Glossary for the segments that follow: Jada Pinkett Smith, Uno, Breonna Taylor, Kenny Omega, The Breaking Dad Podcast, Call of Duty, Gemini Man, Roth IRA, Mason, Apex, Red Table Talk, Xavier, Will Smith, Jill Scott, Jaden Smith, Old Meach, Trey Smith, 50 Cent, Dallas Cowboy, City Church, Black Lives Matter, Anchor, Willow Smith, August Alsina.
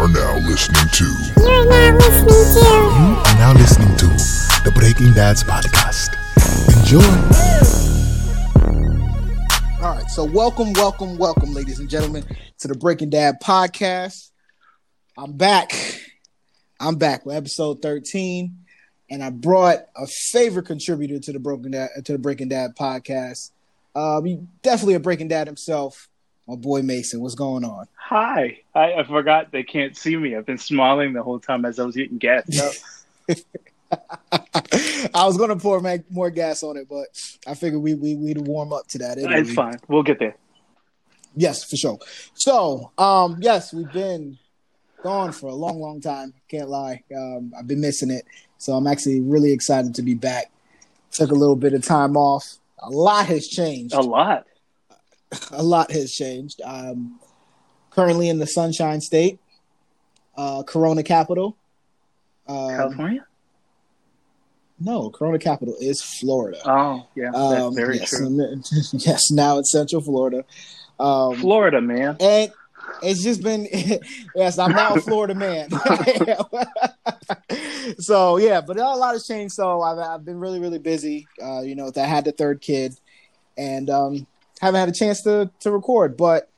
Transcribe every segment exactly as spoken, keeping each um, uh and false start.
are now listening to. You're now listening to. You are now listening to The Breaking Dads Podcast. Enjoy. All right, so welcome, welcome, welcome, ladies and gentlemen, to The Breaking Dad Podcast. I'm back. I'm back with episode thirteen, and I brought a favorite contributor to the Broken Dad, to the Breaking Dad Podcast. Um, definitely a Breaking Dad himself. My boy Mason, what's going on? Hi. I, I forgot they can't see me. I've been smiling the whole time as I was getting gassed up. I was going to pour more gas on it, but I figured we, we, we'd warm up to that. Anyway. It's fine. We'll get there. Yes, for sure. So, um, yes, we've been gone for a long, long time. Can't lie. Um, I've been missing it. So I'm actually really excited to be back. Took a little bit of time off. A lot has changed. A lot. A lot has changed. Um, currently in the Sunshine State, uh, Corona capital. Um, California? No, Corona capital is Florida. Oh, yeah. That's um, very yes, true. Yes, now it's Central Florida. Um, Florida, man. And it's just been, yes, I'm now a Florida man. So, yeah, but a lot has changed. So I've, I've been really, really busy. Uh, you know, I had the third kid. And, um, haven't had a chance to, to record, but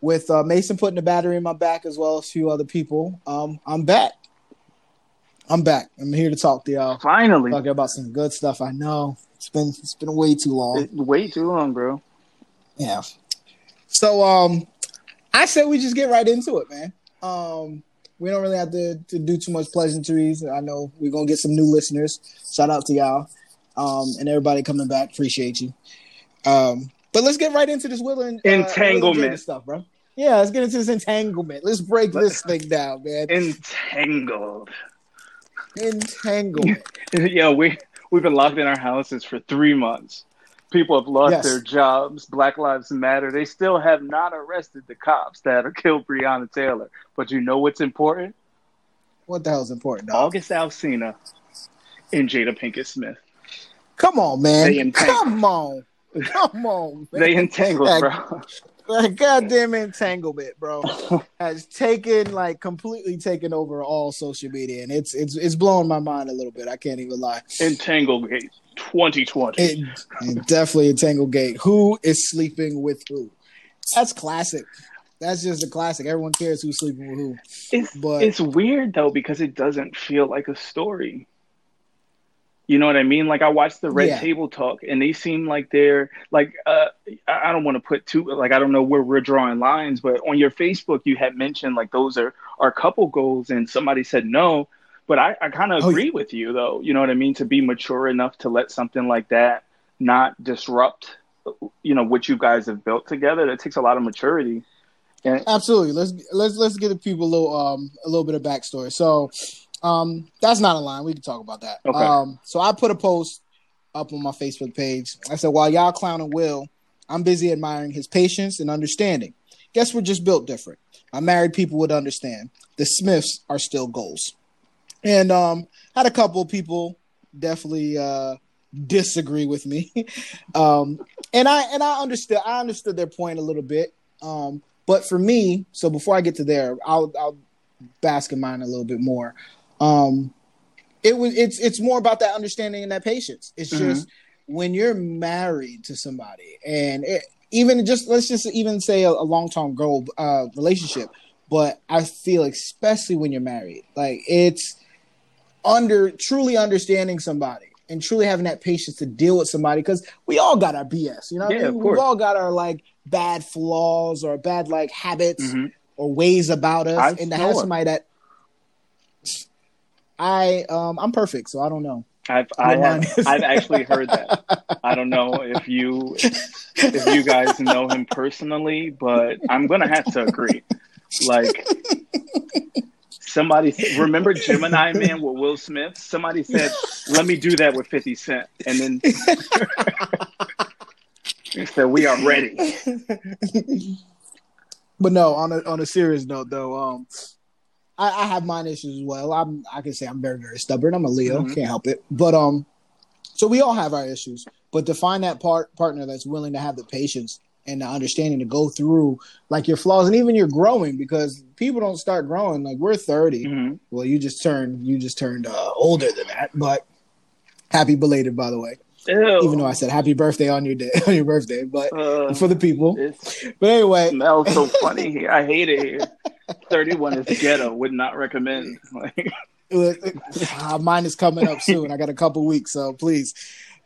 with uh, Mason putting the battery in my back as well as a few other people, um, I'm back. I'm back. I'm here to talk to y'all. Finally. Talking about some good stuff. I know. It's been it's been way too long. It's way too long, bro. Yeah. So um, I said we just get right into it, man. Um, we don't really have to, to do too much pleasantries. I know we're going to get some new listeners. Shout out to y'all. Um, and everybody coming back. Appreciate you. Um. But let's get right into this Will and uh, entanglement Will and stuff, bro. Yeah, let's get into this entanglement. Let's break let's, this thing down, man. Entangled. Entangled. Yeah, we we've been locked in our houses for three months. People have lost yes. their jobs. Black Lives Matter. They still have not arrested the cops that killed Breonna Taylor. But you know what's important? What the hell's important? Dog? August Alsina and Jada Pinkett Smith. Come on, man. Come on. Come on, man. They entangled, that, bro. That goddamn entanglement, bro, has taken like completely taken over all social media, and it's it's it's blowing my mind a little bit. I can't even lie. Entanglegate twenty twenty. It, and definitely Entanglegate. Who is sleeping with who? That's classic. That's just a classic. Everyone cares who's sleeping with who. It's but, it's weird though because it doesn't feel like a story. You know what I mean? Like I watched the Red yeah. Table Talk, and they seem like they're like uh, I don't want to put too like I don't know where we're drawing lines, but on your Facebook you had mentioned like those are our couple goals, and somebody said no, but I, I kind of oh, agree yeah. with you though. You know what I mean? To be mature enough to let something like that not disrupt, you know, what you guys have built together. That takes a lot of maturity. And- Absolutely. Let's let's let's give the people a little um a little bit of backstory. So. Um, that's not a line. We can talk about that. Okay. Um, so I put a post up on my Facebook page. I said, while y'all clowning Will, I'm busy admiring his patience and understanding. Guess we're just built different. I married people would understand. The Smiths are still goals. And um, had a couple of people definitely uh, disagree with me. um, and I and I understood. I understood their point a little bit. Um, but for me, so before I get to there, I'll, I'll bask in mine a little bit more. Um, it was it's it's more about that understanding and that patience. It's mm-hmm. just when you're married to somebody, and it, even just let's just even say a, a long term goal uh, relationship. But I feel especially when you're married, like it's under truly understanding somebody and truly having that patience to deal with somebody because we all got our B S, you know. Yeah, I mean? We've all got our like bad flaws or bad like habits mm-hmm. or ways about us, I and to have somebody that. I um I'm perfect, so I don't know. I've I have, I've actually heard that. I don't know if you if you guys know him personally, but I'm gonna have to agree. Like somebody remember Gemini Man with Will Smith? Somebody said, "Let me do that with fifty Cent," and then he said, "We are ready." But no, on a on a serious note, though. Um, I, I have mine issues as well. I'm, I can say I'm very, very stubborn. I'm a Leo. Mm-hmm. Can't help it. But um, so we all have our issues. But to find that part, partner that's willing to have the patience and the understanding to go through like your flaws and even your growing, because people don't start growing. Like we're thirty. Mm-hmm. Well, you just turned, you just turned uh, older than that, but happy belated, by the way. Ew. Even though I said happy birthday on your day, on your birthday, but uh, for the people. But anyway, it smells so funny here. I hate it here. thirty-one is ghetto. Would not recommend. Like, uh, mine is coming up soon. I got a couple weeks, so please.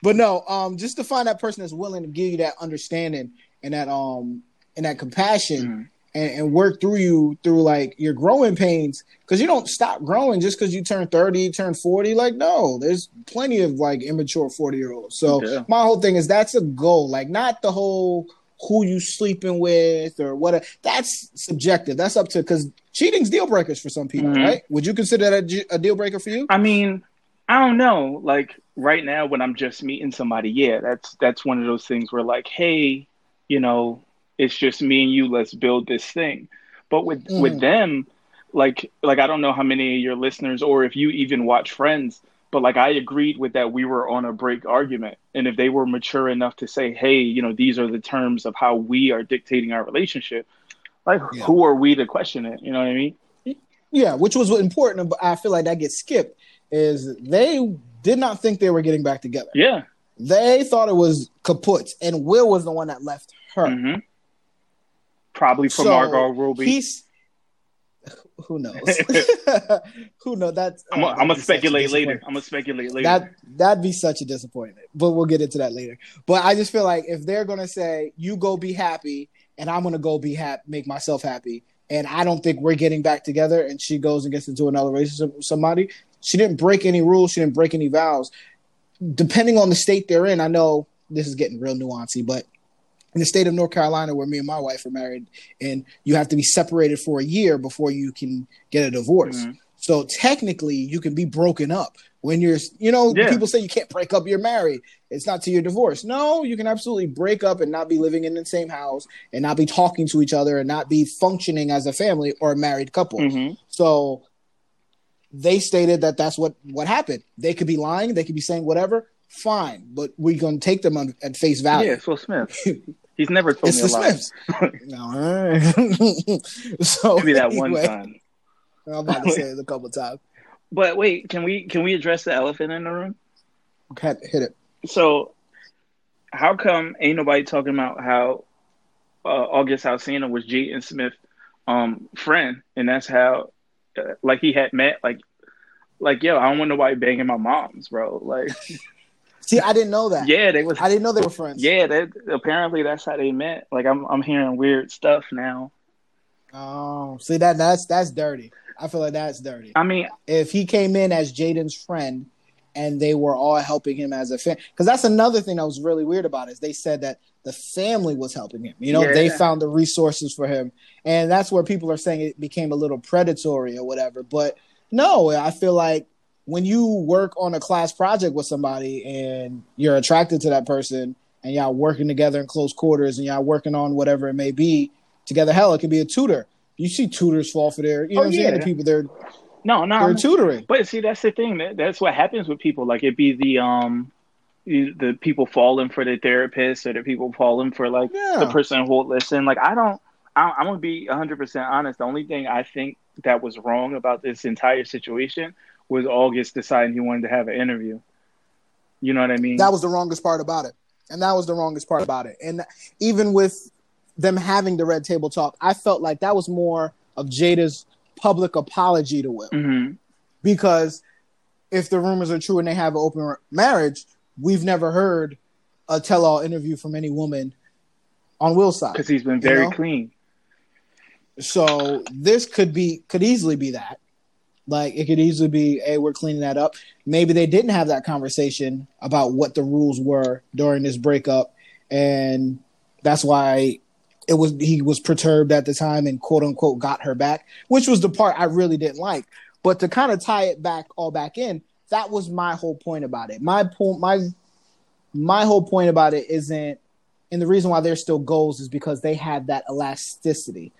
But no, um, just to find that person that's willing to give you that understanding and that um and that compassion, mm-hmm. and, and work through you through like your growing pains, because you don't stop growing just because you turn thirty, you turn forty. Like no, there's plenty of like immature forty year olds. So yeah. My whole thing is that's a goal, like not the whole who you sleeping with or whatever. That's subjective. That's up to, because cheating's deal breakers for some people, mm-hmm. right? Would you consider that a deal breaker for you? I mean, I don't know. Like right now, when I'm just meeting somebody, yeah, that's that's one of those things where like, hey, you know, it's just me and you. Let's build this thing. But with mm. with them, like like I don't know how many of your listeners or if you even watch Friends, but like I agreed with that we were on a break argument, and if they were mature enough to say, hey, you know, these are the terms of how we are dictating our relationship. Like, yeah. Who are we to question it? You know what I mean? Yeah, which was important. But I feel like that gets skipped. Is they did not think they were getting back together. Yeah. They thought it was kaput, and Will was the one that left her. Mm-hmm. Probably for so Margot Ruby. He's, who knows? Who knows? That's, I'm going to speculate later. I'm going to speculate later. That, that'd be such a disappointment, but we'll get into that later. But I just feel like if they're going to say, you go be happy, and I'm going to go be happy, make myself happy, and I don't think we're getting back together, and she goes and gets into another relationship with somebody, she didn't break any rules. She didn't break any vows. Depending on the state they're in, I know this is getting real nuancy, but in the state of North Carolina, where me and my wife are married, and you have to be separated for a year before you can get a divorce. Mm-hmm. So technically, you can be broken up when you're, you know, yeah. People say you can't break up, you're married. It's not till you're divorced. No, you can absolutely break up and not be living in the same house and not be talking to each other and not be functioning as a family or a married couple. Mm-hmm. So they stated that that's what, what happened. They could be lying. They could be saying whatever. Fine. But we're going to take them on, at face value. Yeah, it's Will Smith. He's never told it's me a Smiths. Lie. No. So, maybe that anyway, one time. I'm about to say it a couple times. But wait, can we can we address the elephant in the room? Okay, hit it. So how come ain't nobody talking about how uh, August Alsina was Jaden Smith's um, friend, and that's how like he had met like like yo, I don't want nobody banging my moms, bro. Like, see, I didn't know that. Yeah, they was. I didn't know they were friends. Yeah, they, apparently that's how they met. Like, I'm I'm hearing weird stuff now. Oh, see that that's that's dirty. I feel like that's dirty. I mean, if he came in as Jaden's friend and they were all helping him as a fan, because that's another thing that was really weird about it, is they said that the family was helping him. You know, yeah. They found the resources for him. And that's where people are saying it became a little predatory or whatever. But no, I feel like when you work on a class project with somebody and you're attracted to that person and y'all working together in close quarters and y'all working on whatever it may be together, hell, it could be a tutor. You see tutors fall for their, you know oh, what I'm yeah. saying? The people they're, no, no, they're tutoring. But see, that's the thing. That, that's what happens with people. Like, it'd be the, um, the people falling for the therapist or the people falling for like yeah. the person who will listen. Like, I don't, I, I'm going to be one hundred percent honest. The only thing I think that was wrong about this entire situation was August deciding he wanted to have an interview. You know what I mean? That was the wrongest part about it. And that was the wrongest part about it. And even with them having the Red Table Talk, I felt like that was more of Jada's public apology to Will. Mm-hmm. Because if the rumors are true and they have an open marriage, we've never heard a tell-all interview from any woman on Will's side. Because he's been very you know? clean. So this could be could easily be that. Like, it could easily be, hey, we're cleaning that up. Maybe they didn't have that conversation about what the rules were during this breakup. And that's why it was he was perturbed at the time and, quote, unquote, got her back, which was the part I really didn't like. But to kind of tie it back all back in, that was my whole point about it. My po- my my whole point about it isn't, and the reason why they're still goals is because they have that elasticity.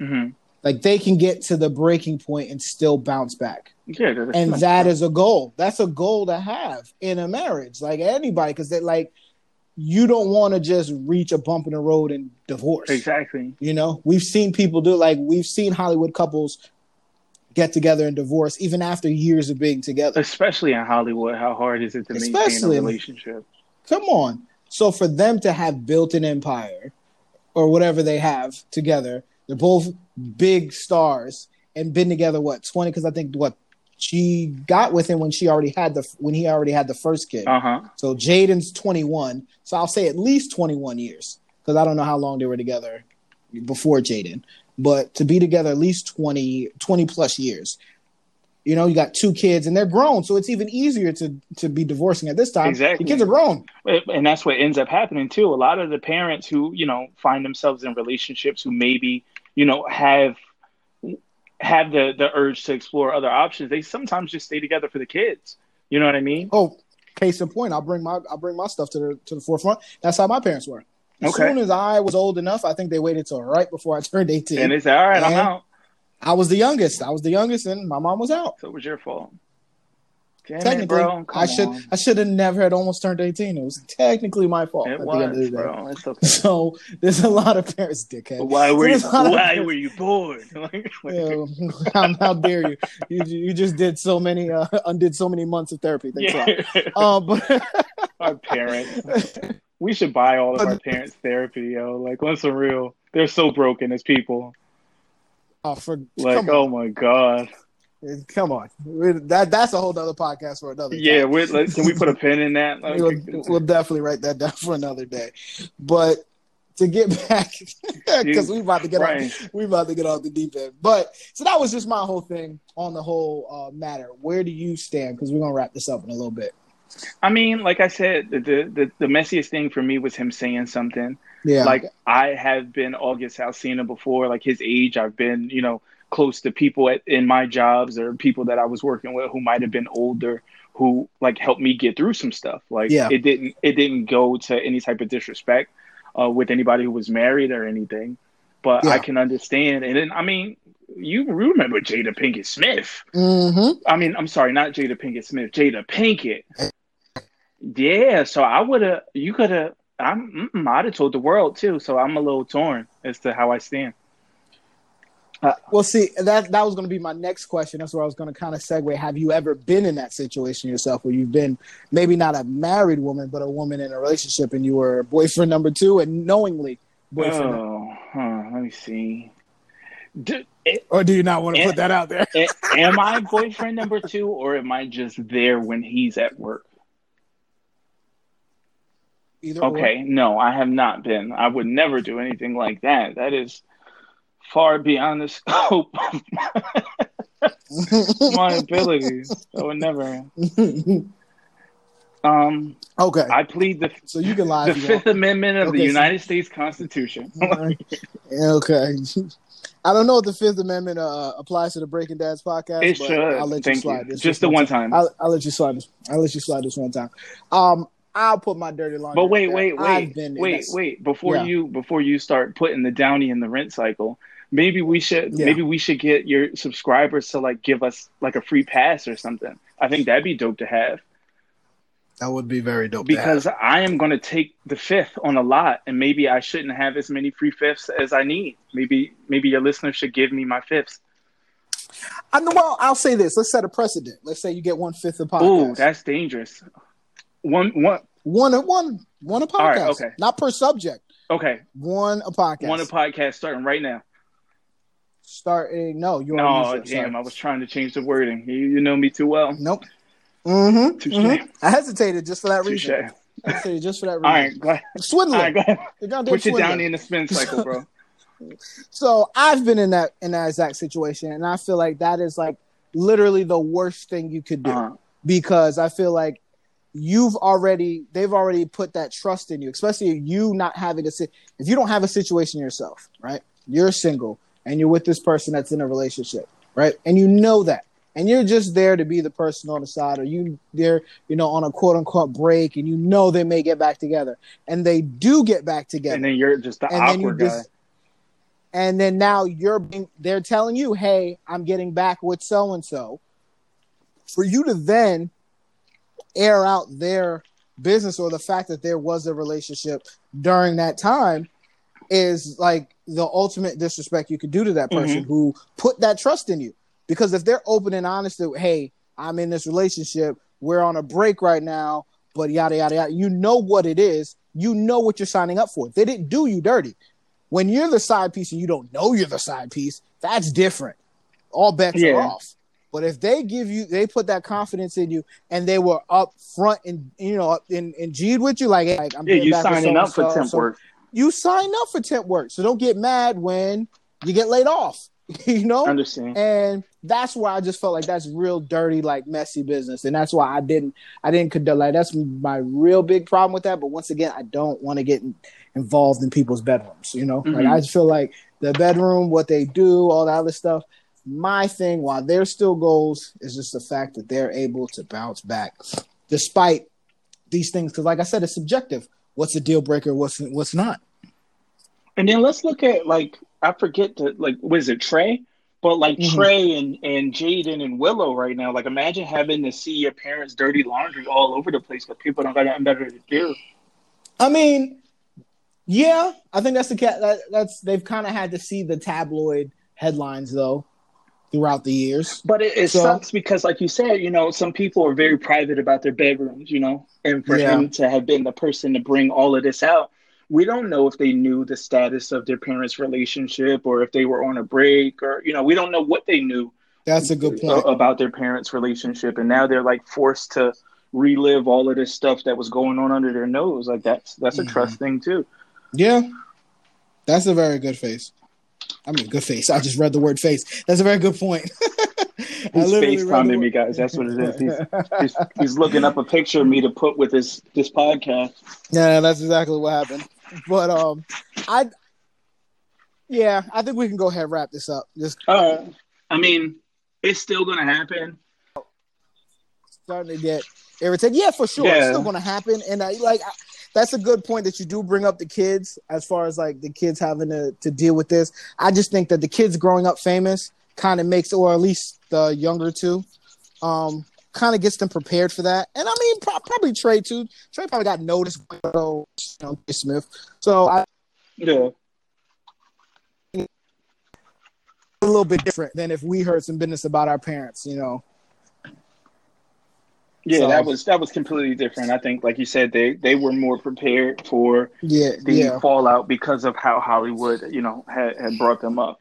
Mm-hmm. Like, they can get to the breaking point and still bounce back. Yeah, and that is a goal. That's a goal to have in a marriage. Like, anybody, because they like you don't want to just reach a bump in the road and divorce. Exactly. You know, we've seen people do like we've seen Hollywood couples get together and divorce even after years of being together. Especially in Hollywood, how hard is it to maintain a relationship? Come on. So for them to have built an empire or whatever they have together, they're both big stars and been together, what, twenty? Because I think, what, she got with him when she already had the when he already had the first kid. Uh-huh. So Jaden's twenty-one. So I'll say at least twenty-one years because I don't know how long they were together before Jaden. But to be together at least twenty, twenty plus years, you know, you got two kids and they're grown. So it's even easier to, to be divorcing at this time. Exactly. The kids are grown. And that's what ends up happening, too. A lot of the parents who, you know, find themselves in relationships who maybe, you know, have have the, the urge to explore other options, they sometimes just stay together for the kids. You know what I mean? Oh, case in point, I'll bring my I'll bring my stuff to the to the forefront. That's how my parents were. As okay. soon as I was old enough, I think they waited till right before I turned eighteen. And they said, all right, and I'm out. I was the youngest. I was the youngest, and my mom was out. So it was your fault. Damn technically, it, bro. Come I should on. I should have never had almost turned eighteen. It was technically my fault. It was, bro. It's okay. So there's a lot of parents, dickhead. But why were so you? Why were you born? Yeah, how, how dare you? you? You just did so many, uh, undid so many months of therapy. Thanks yeah. a lot. Um, but our parents. We should buy all of our parents' therapy, yo. Like, let's be real. They're so broken as people. Oh, for, like, oh, on. my God. Come on. We're, that That's a whole other podcast for another yeah, time. Yeah, like, can we put a pin in that? Like, we'll, we'll definitely write that down for another day. But to get back, because we about to get right. off, we about to get off the deep end. But so that was just my whole thing on the whole uh, matter. Where do you stand? Because we're going to wrap this up in a little bit. I mean, like I said, the, the the messiest thing for me was him saying something. Yeah. Like, I have been August Alsina before, like his age. I've been, you know, close to people at, in my jobs or people that I was working with who might have been older, who like helped me get through some stuff. Like, yeah. it didn't it didn't go to any type of disrespect uh, with anybody who was married or anything. But yeah. I can understand. And then, I mean, you remember Jada Pinkett Smith. Mm-hmm. I mean, I'm sorry, not Jada Pinkett Smith, Jada Pinkett. Yeah, so I would have, you could have, I'm, I'd have told the world too. So I'm a little torn as to how I stand. Uh, well, see, that that was going to be my next question. That's where I was going to kind of segue. Have you ever been in that situation yourself where you've been maybe not a married woman, but a woman in a relationship and you were boyfriend number two and knowingly boyfriend? Oh, huh, let me see. Do, it, or do you not want to am, put that out there? It, am I boyfriend number two or am I just there when he's at work? Either okay, or. No, I have not been. I would never do anything like that. That is far beyond the scope of my, my abilities. I would never. Um, okay. I plead the, so you can lie the Fifth Amendment of okay, the United so, States Constitution. Okay. I don't know if the Fifth Amendment uh, applies to the Breaking Dads podcast. It but should. I'll let Thank you slide you. This. Just the one time. time. I'll, I'll let you slide this. I'll let you slide this one time. Um, I'll put my dirty laundry. But wait, wait, wait, wait, wait. Before yeah. you, before you start putting the downy in the rent cycle, maybe we should, yeah. maybe we should get your subscribers to like give us like a free pass or something. I think that'd be dope to have. That would be very dope. Because to have. I am going to take the fifth on a lot, and maybe I shouldn't have as many free fifths as I need. Maybe, maybe your listeners should give me my fifths. I know. Well, I'll say this. Let's set a precedent. Let's say you get one fifth of podcast. Ooh, that's dangerous. One, one, one, one, one a podcast. All right, okay. Not per subject. Okay. One a podcast. One a podcast starting right now. Starting. No, you. No, damn! Sorry. I was trying to change the wording. You, you know me too well. Nope. Mm-hmm. Touché. Mm-hmm. I hesitated just for that reason. Touché. I hesitated just for that reason. All right, go ahead. Swindling. All right, go ahead. You're gonna do Put swindling. It down in the spin cycle, bro. So I've been in that in that exact situation, and I feel like that is like literally the worst thing you could do uh-huh. because I feel like. You've already, they've already put that trust in you, especially you not having a, if you don't have a situation yourself, right? You're single and you're with this person that's in a relationship, right? And you know that, and you're just there to be the person on the side, or you there, you know, on a quote unquote break, and you know, they may get back together, and they do get back together. And then you're just the awkward guy. Just, and then now you're being, they're telling you, hey, I'm getting back with so-and-so for you to then air out their business or the fact that there was a relationship during that time is like the ultimate disrespect you could do to that person mm-hmm. who put that trust in you. Because if they're open and honest that, hey, I'm in this relationship, we're on a break right now, but yada, yada, yada, you know what it is. You know what you're signing up for. They didn't do you dirty. When you're the side piece and you don't know you're the side piece, that's different. All bets yeah. are off. But if they give you, they put that confidence in you, and they were up front and you know and and G'd with you, like, like I'm yeah, you back signing up for temp so, work. You sign up for temp work, so don't get mad when you get laid off. You know, understand. And that's why I just felt like that's real dirty, like messy business, and that's why I didn't, I didn't condone. Like that's my real big problem with that. But once again, I don't want to get involved in people's bedrooms. You know, mm-hmm. like I just feel like the bedroom, what they do, all that other stuff. My thing, while they're still goals, is just the fact that they're able to bounce back despite these things. Because, like I said, it's subjective. What's a deal breaker? What's what's not? And then let's look at, like, I forget the, like, was it Trey? But, like, mm-hmm. Trey and, and Jaden and Willow right now, like, imagine having to see your parents' dirty laundry all over the place because people don't got nothing better to do. I mean, yeah, I think that's the that, that's they've kind of had to see the tabloid headlines, though, throughout the years. But it, it so, sucks because, like you said, you know, some people are very private about their bedrooms, you know, and for yeah. him to have been the person to bring all of this out, we don't know if they knew the status of their parents' relationship or if they were on a break or, you know, we don't know what they knew. That's a good point. About their parents' relationship. And now they're like forced to relive all of this stuff that was going on under their nose. Like that's, that's mm-hmm. a trust thing too. Yeah. That's a very good face. I mean, good face. I just read the word face. That's a very good point. He's FaceTiming me, guys. That's what it is. He's, he's, he's looking up a picture of me to put with this this podcast. Yeah, that's exactly what happened. But um, I yeah, I think we can go ahead and wrap this up. Just uh, I mean, it's still gonna happen. Starting to get irritated. Yeah, for sure. Yeah. It's still gonna happen, and I like. I, That's a good point that you do bring up the kids as far as like the kids having to, to deal with this. I just think that the kids growing up famous kind of makes, or at least the younger two, um, kind of gets them prepared for that. And I mean, pro- probably Trey too. Trey probably got noticed by you know, Smith. So I, yeah, a little bit different than if we heard some business about our parents, you know. Yeah, so, that was that was completely different. I think, like you said, they, they were more prepared for yeah, the yeah. fallout because of how Hollywood, you know, had, had brought them up.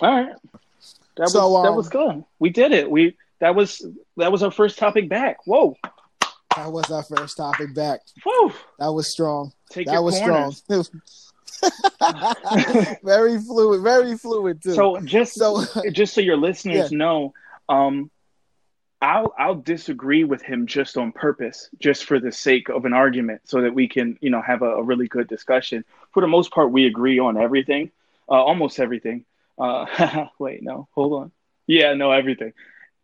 All right, that so, was um, that was good. We did it. We that was that was our first topic back. Whoa, that was our first topic back. Whoa, that was strong. Take that your was corners. Strong. Very fluid, very fluid too. So just so just so your listeners yeah. know. Um, I'll I'll disagree with him just on purpose, just for the sake of an argument so that we can, you know, have a, a really good discussion. For the most part, we agree on everything, uh, almost everything. Uh, wait, no, hold on. Yeah, no, everything.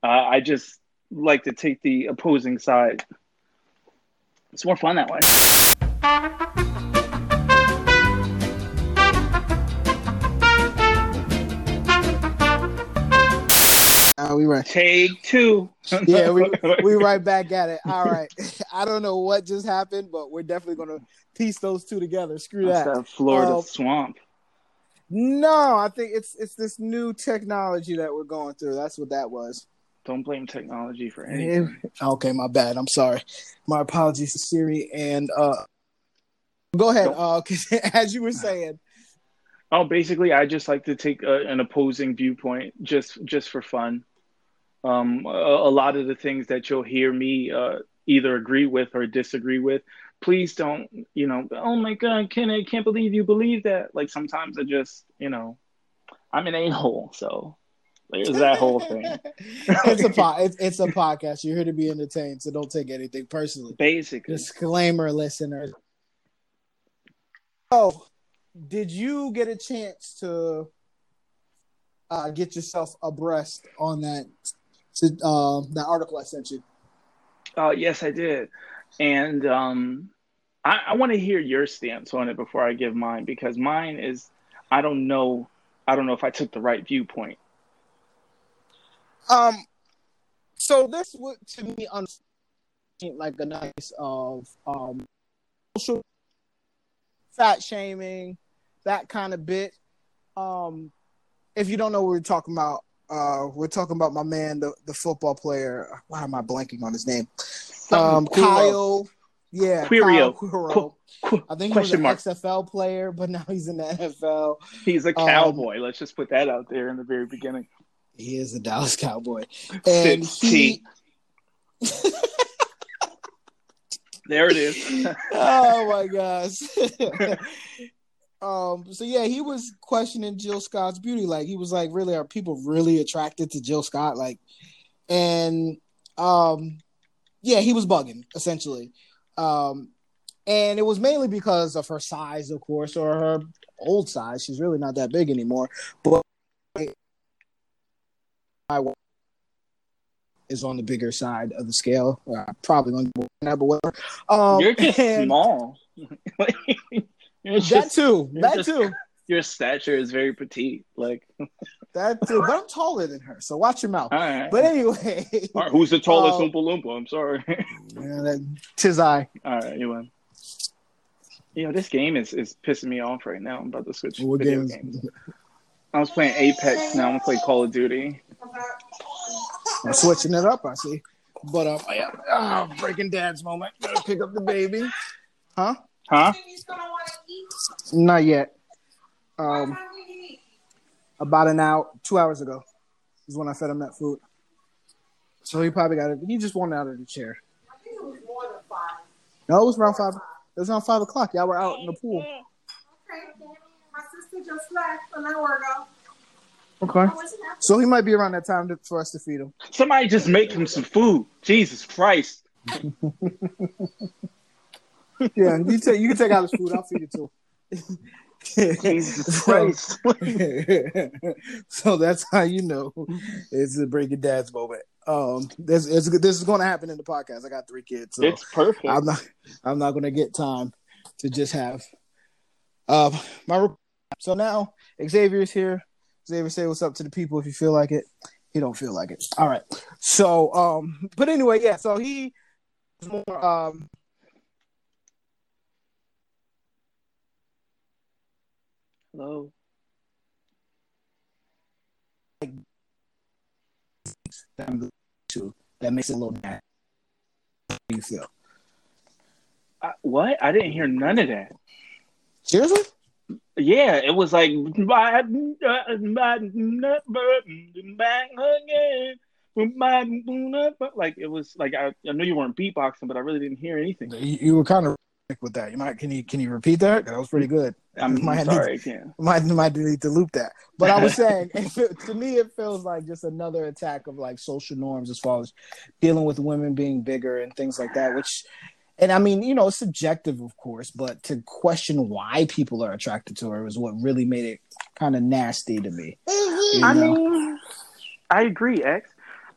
Uh, I just like to take the opposing side. It's more fun that way. Uh, we right. Take two. Yeah, we we right back at it. All right. I don't know what just happened, but we're definitely going to piece those two together. Screw that. That's that Florida um, swamp. No, I think it's it's this new technology that we're going through. That's what that was. Don't blame technology for anything. Okay, my bad. I'm sorry. My apologies to Siri. And uh, go ahead. Uh, as you were saying. Oh, basically, I just like to take a, an opposing viewpoint just just for fun. Um, a, a lot of the things that you'll hear me uh, either agree with or disagree with, please don't, you know, oh my God, Ken, I can't believe you believe that. Like sometimes I just, you know, I'm an a-hole, so there's that whole thing. it's, a po- it's, it's a podcast. You're here to be entertained, so don't take anything personally. Basically. Disclaimer, listeners. Oh. Did you get a chance to uh, get yourself abreast on that to, uh, that article I sent you? Uh, yes, I did. And um, I, I want to hear your stance on it before I give mine, because mine is, I don't know. I don't know if I took the right viewpoint. Um. So this, to me, like a nice of um, social fat shaming, that kind of bit. Um, if you don't know what we're talking about, uh, we're talking about my man, the, the football player. Why am I blanking on his name? Um, Kyle. Yeah, Quirio. Quirio. Qu- I think he was an mark. X F L player, but now he's in the N F L. He's a Cowboy. Um, Let's just put that out there in the very beginning. He is a Dallas Cowboy. And he... There it is. Oh, my gosh. um. So, yeah, he was questioning Jill Scott's beauty. Like, he was like, really, are people really attracted to Jill Scott? Like, and, um, yeah, he was bugging, essentially. Um, and it was mainly because of her size, of course, or her old size. She's really not that big anymore. But my wife is on the bigger side of the scale. Uh, probably going to be more than that, but whatever. Um, you're just small. you're just, that too. That just, too. Your stature is very petite. Like that too. But I'm taller than her, so watch your mouth. All right. But anyway. All right, who's the tallest um, Oompa Loompa? I'm sorry. Yeah, that, tis I. All right, you win. You know, this game is, is pissing me off right now. I'm about to switch what video games? games. I was playing Apex. Now I'm going to play Call of Duty. I'm switching it up, I see. But, um, oh, yeah. oh, breaking dad's moment. Gotta pick up the baby. Huh? Huh? Not yet. Um, about an hour, two hours ago is when I fed him that food. So he probably got it. He just wanted out of the chair. I think it was more than five. No, it was around five. It was around five o'clock. Y'all were out in the pool. Okay. My sister just left an hour ago. Okay. So he might be around that time to, for us to feed him. Somebody just make him some food. Jesus Christ. Yeah, you take you can take out his food. I'll feed you too. Jesus Christ. So that's how you know it's the breaking dad's moment. Um, this is this is going to happen in the podcast. I got three kids. So it's perfect. I'm not I'm not going to get time to just have uh my. So now Xavier's here. Xavier, say what's up to the people if you feel like it. He don't feel like it. All right. So, um, but anyway, yeah. So he was more um. Hello. Like that makes it a little bad. How do you feel? Uh, what? I didn't hear none of that. Seriously? Yeah, it was like my like it was like I, I know you weren't beatboxing, but I really didn't hear anything. You, you were kind of with that. You might can you can you repeat that? That was pretty good. I'm might sorry, need, I can't. Might might need to loop that. But I was saying, it, to me, it feels like just another attack of like social norms as far as dealing with women being bigger and things like that, which. And I mean, you know, it's subjective, of course, but to question why people are attracted to her is what really made it kind of nasty to me. You know? I mean, I agree, X,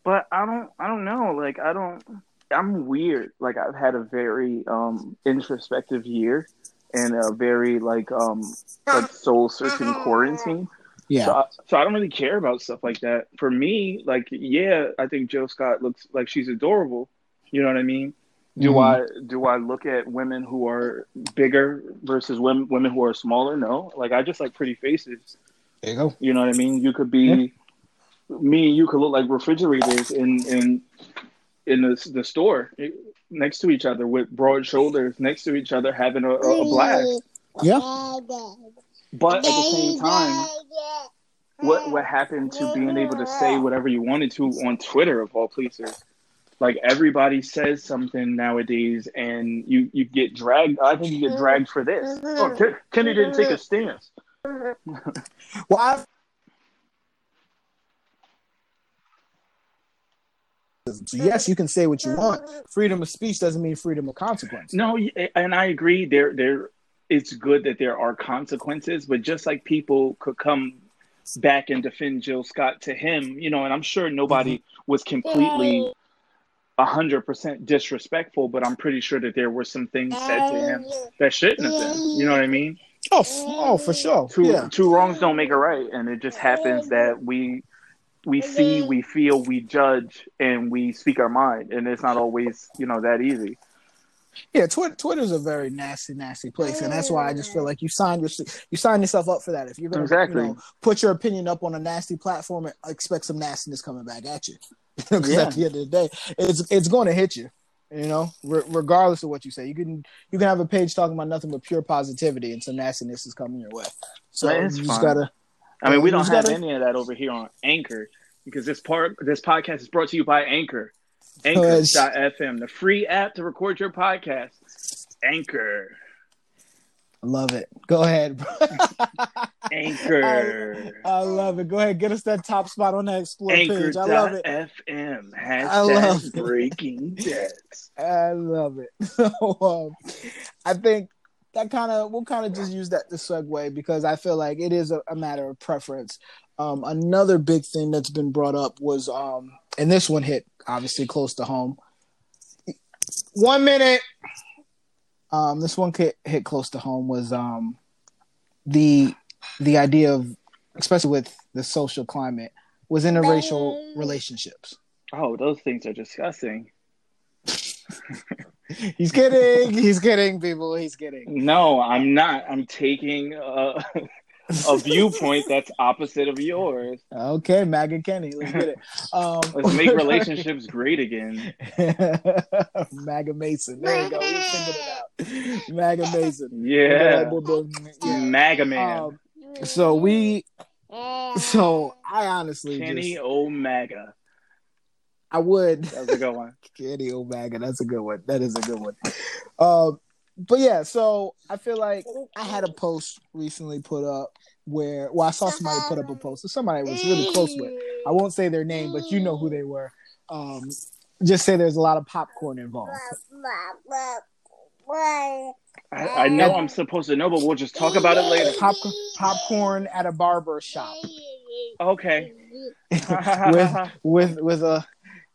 but I don't, I don't know. Like, I don't, I'm weird. Like, I've had a very um, introspective year and a very like, um, like soul searching quarantine. Yeah. So I, so I don't really care about stuff like that. For me, like, yeah, I think Jill Scott looks like she's adorable. You know what I mean? Do mm-hmm. I do I look at women who are bigger versus women women who are smaller? No, like I just like pretty faces. There you go. You know what I mean? You could be yeah. me. You could look like refrigerators in in in the, the store next to each other with broad shoulders next to each other having a, a blast. Yeah. But at the same time, what what happened to being able to say whatever you wanted to on Twitter of all places? Like everybody says something nowadays, and you, you get dragged. I think you get dragged for this. Oh, Ken, Kenny didn't take a stance. Well, I've so yes, you can say what you want. Freedom of speech doesn't mean freedom of consequence. No, and I agree. There, there. It's good that there are consequences, but just like people could come back and defend Jill Scott to him, you know, and I'm sure nobody mm-hmm. was completely. one hundred percent disrespectful, but I'm pretty sure that there were some things said to him that shouldn't have been. You know what I mean? Oh, oh for sure. Two, yeah. two wrongs don't make a right, and it just happens that we we see, we feel, we judge, and we speak our mind. And it's not always, you know, that easy. Yeah, Twitter, Twitter's a very nasty, nasty place, and that's why I just feel like you signed your, you signed yourself up for that. If you're going to exactly. you know, put your opinion up on a nasty platform, expect some nastiness coming back at you. Because yeah. at the end of the day, it's it's going to hit you, you know, re- regardless of what you say. You can you can have a page talking about nothing but pure positivity, and some nastiness is coming your way. So you just gotta. I mean, we don't have gotta... any of that over here on Anchor, because this part this podcast is brought to you by Anchor. Anchor dot f m, the free app to record your podcast. Anchor. I love it. Go ahead, bro. Anchor. I, I love it. Go ahead. Get us that top spot on that explore page. I love it. Anchor dot f m. Hashtag breaking debts. I love it. So, um, I think that kind of, we'll kind of just use that to segue, because I feel like it is a, a matter of preference. Um, another big thing that's been brought up was, um, and this one hit obviously close to home. One minute. Um, this one hit, hit close to home was um, the the idea of, especially with the social climate, was interracial relationships. Oh, those things are disgusting. He's kidding. He's kidding, people. He's kidding. No, I'm not. I'm taking a, a viewpoint that's opposite of yours. Okay, MAGA Kenny. Let's get it. Um, let's make relationships great again. MAGA Mason. There you go. We're thinking it out. MAGA Mason. Yeah. yeah. MAGA Man. Um, so we... So I honestly Kenny just... Omega. I would. That's a good one. Kenny Omega. That's a good one. That is a good one. Um, but yeah, so I feel like I had a post recently put up where, well, I saw somebody put up a post. It's somebody I was really close with. I won't say their name, but you know who they were. Um, just say there's a lot of popcorn involved. I, I know I'm supposed to know, but we'll just talk about it later. Pop, popcorn at a barber shop. Okay. with with with a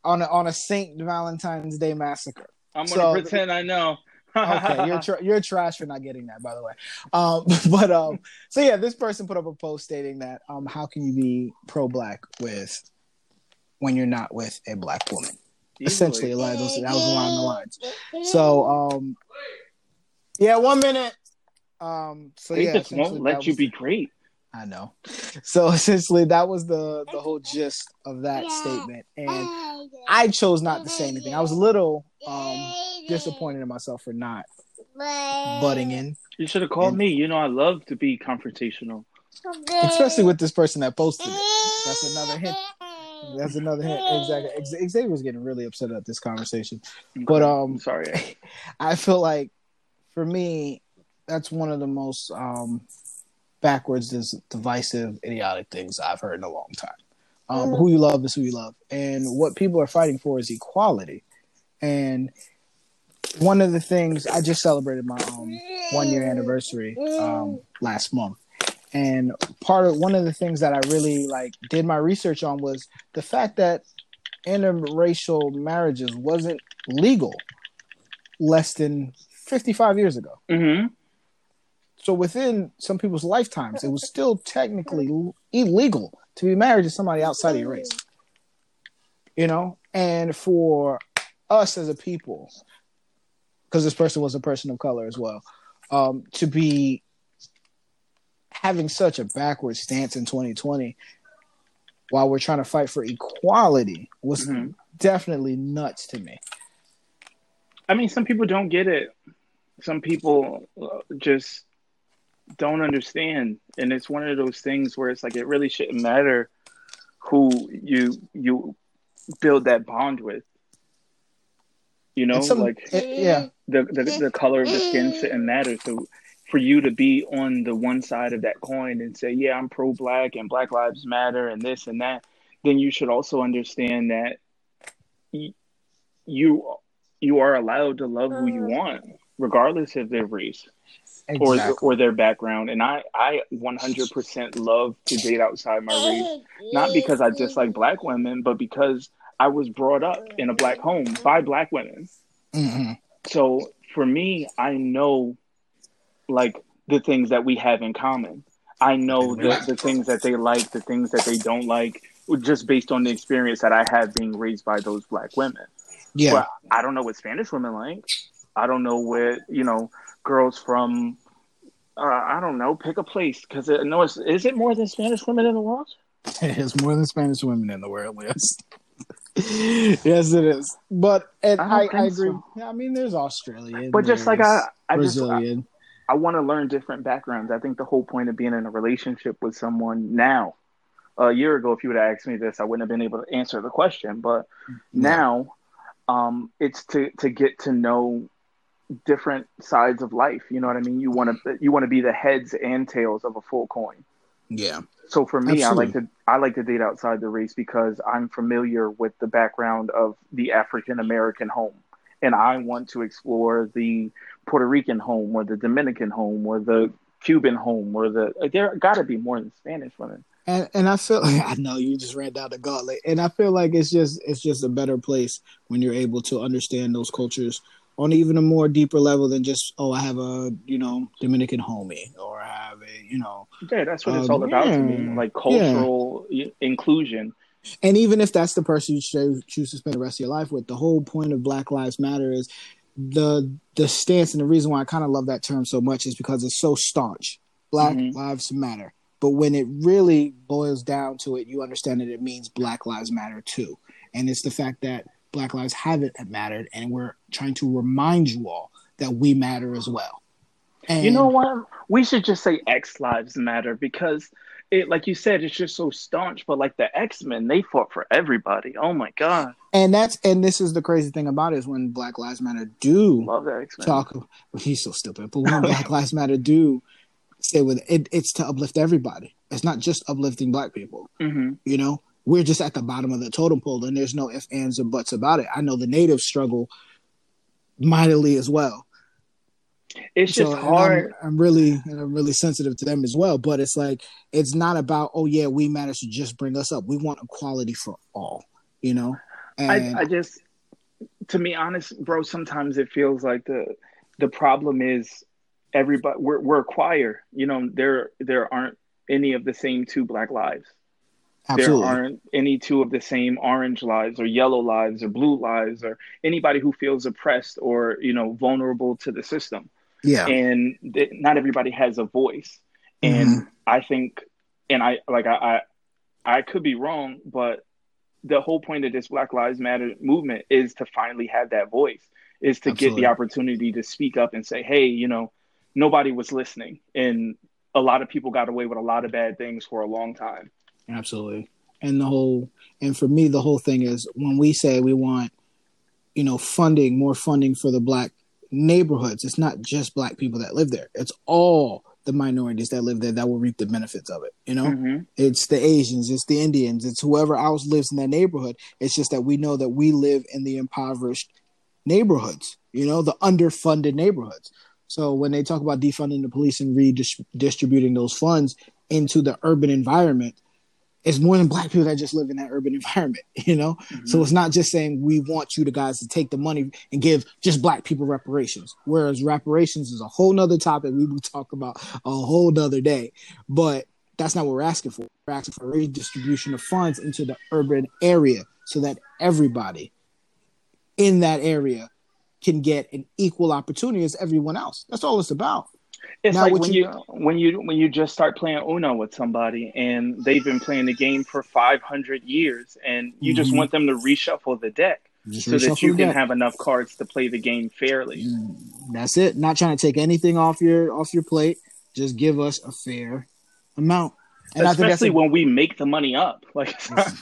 on a, on a Saint Valentine's Day massacre. I'm gonna so, pretend I know. Okay, you're tr- you're trash for not getting that, by the way. Um, but um, so yeah, this person put up a post stating that um, how can you be pro-black with when you're not with a black woman? Easily. Essentially, a lot of those, that was along the lines. So um, yeah, one minute. Um, so they yeah, just won't let was, you be great. I know. So essentially, that was the the whole gist of that yeah. statement, and I chose not to say anything. I was a little um, disappointed in myself for not butting in. You should have called and, me. You know, I love to be confrontational, especially with this person that posted it. That's another hint. That's another hint. Exactly. Xavier was getting really upset at this conversation, but um, I'm sorry. I feel like for me, that's one of the most um. backwards, this divisive, idiotic things I've heard in a long time. Um, who you love is who you love. And what people are fighting for is equality. And one of the things, I just celebrated my um, one-year anniversary um, last month. And part of one of the things that I really like did my research on was the fact that interracial marriages wasn't legal less than fifty-five years ago. Mm-hmm. So within some people's lifetimes, it was still technically illegal to be married to somebody outside of your race, you know? And for us as a people, because this person was a person of color as well, um, to be having such a backward stance in twenty twenty while we're trying to fight for equality was mm-hmm. definitely nuts to me. I mean, some people don't get it. Some people just... don't understand, and it's one of those things where it's like it really shouldn't matter who you you build that bond with, you know, some, like it, yeah the, the the color of the skin shouldn't matter. So for you to be on the one side of that coin and say, yeah, I'm pro-black and Black Lives Matter and this and that, then you should also understand that y- you you are allowed to love who you want regardless of their race. Exactly. Or or their background. And I, I one hundred percent love to date outside my race. Not because I dislike black women, but because I was brought up in a black home by black women. Mm-hmm. So for me, I know like the things that we have in common. I know the, the things that they like, the things that they don't like, just based on the experience that I had being raised by those black women. Yeah. But I don't know what Spanish women like. I don't know what, you know, girls from, uh, I don't know, pick a place. Because it, no, is it more than Spanish women in the world? It is more than Spanish women in the world, yes. Yes, it is. But and I, I, I agree. So. Yeah, I mean, there's Australian. But just like I, I Brazilian. Just, I, I want to learn different backgrounds. I think the whole point of being in a relationship with someone now, a year ago, if you would have asked me this, I wouldn't have been able to answer the question. But no. now um, it's to, to get to know different sides of life. You know what I mean? You want to you want to be the heads and tails of a full coin. Yeah. So for me, Absolutely. I like to I like to date outside the race because I'm familiar with the background of the African American home, and I want to explore the Puerto Rican home, or the Dominican home, or the Cuban home, or the there got to be more than Spanish women. And and I feel like, I know you just ran down the gauntlet, and I feel like it's just it's just a better place when you're able to understand those cultures on even a more deeper level than just, oh, I have a, you know, Dominican homie, or I have a, you know. Yeah, that's what um, it's all about yeah, to me, like cultural yeah. inclusion. And even if that's the person you choose to spend the rest of your life with, the whole point of Black Lives Matter is the the stance, and the reason why I kind of love that term so much is because it's so staunch. Black mm-hmm. Lives Matter. But when it really boils down to it, you understand that it means Black Lives Matter too. And it's the fact that Black lives haven't mattered, and we're trying to remind you all that we matter as well. And you know what? We should just say X lives matter, because it, like you said, it's just so staunch. But like the X-Men, they fought for everybody. Oh my God. And that's and this is the crazy thing about it, is when Black Lives Matter do Love the X-Men. talk, well, he's so stupid, but when Black Lives Matter do say with it, it's to uplift everybody. It's not just uplifting black people. Mm-hmm. You know? We're just at the bottom of the totem pole, and there's no ifs, ands, or buts about it. I know the natives struggle mightily as well. It's so, just hard. I'm, I'm really, and I'm really sensitive to them as well. But it's like, it's not about, oh yeah, we matter, so just bring us up. We want equality for all, you know. And I, I just, to be honest, bro, sometimes it feels like the the problem is everybody. We're we're a choir, you know. There there aren't any of the same two black lives. Absolutely. There aren't any two of the same orange lives or yellow lives or blue lives or anybody who feels oppressed or, you know, vulnerable to the system. Yeah. And th- not everybody has a voice. And mm. I think, and I, like, I, I, I could be wrong, but the whole point of this Black Lives Matter movement is to finally have that voice, is to Absolutely. get the opportunity to speak up and say, hey, you know, nobody was listening. And a lot of people got away with a lot of bad things for a long time. Absolutely. And the whole, and for me, the whole thing is when we say we want, you know, funding, more funding for the black neighborhoods, it's not just black people that live there. It's all the minorities that live there that will reap the benefits of it. You know, mm-hmm. it's the Asians, it's the Indians, it's whoever else lives in that neighborhood. It's just that we know that we live in the impoverished neighborhoods, you know, the underfunded neighborhoods. So when they talk about defunding the police and redistributing those funds into the urban environment, it's more than black people that just live in that urban environment, you know? Mm-hmm. So it's not just saying we want you to guys to take the money and give just black people reparations. Whereas reparations is a whole nother topic we will talk about a whole nother day. But that's not what we're asking for. We're asking for redistribution of funds into the urban area so that everybody in that area can get an equal opportunity as everyone else. That's all it's about. It's now, like when you, you when you when you just start playing Uno with somebody and they've been playing the game for five hundred years and you mm-hmm. just want them to reshuffle the deck just so that you can deck. have enough cards to play the game fairly. Mm, that's it. Not trying to take anything off your off your plate. Just give us a fair amount. And Especially I think that's a, when we make the money up. Like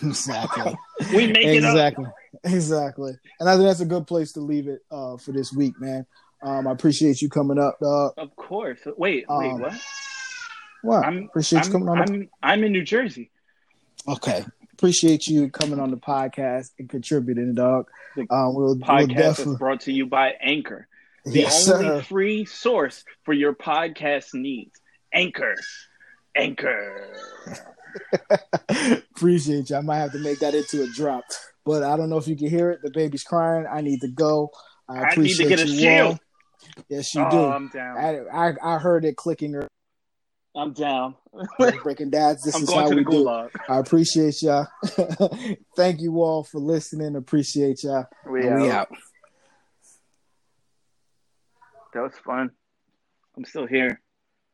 exactly. we make exactly. it up. Exactly. Exactly. And I think that's a good place to leave it uh, for this week, man. Um, I appreciate you coming up, dog. Of course. Wait, wait, um, what? What? I'm, appreciate I'm, you coming on. I'm, the... I'm in New Jersey. Okay. Appreciate you coming on the podcast and contributing, dog. The um, we'll, podcast we'll definitely... is brought to you by Anchor, the yes, only sir. free source for your podcast needs. Anchor. Anchor. Appreciate you. I might have to make that into a drop, but I don't know if you can hear it. The baby's crying. I need to go. I, I need to get a shield. Yes, you oh, do. I'm down. I, I I heard it clicking. I'm down. Breaking Dads, this I'm is going how to we the do gulag. I appreciate y'all. Thank you all for listening. Appreciate y'all. We out. we out. That was fun. I'm still here.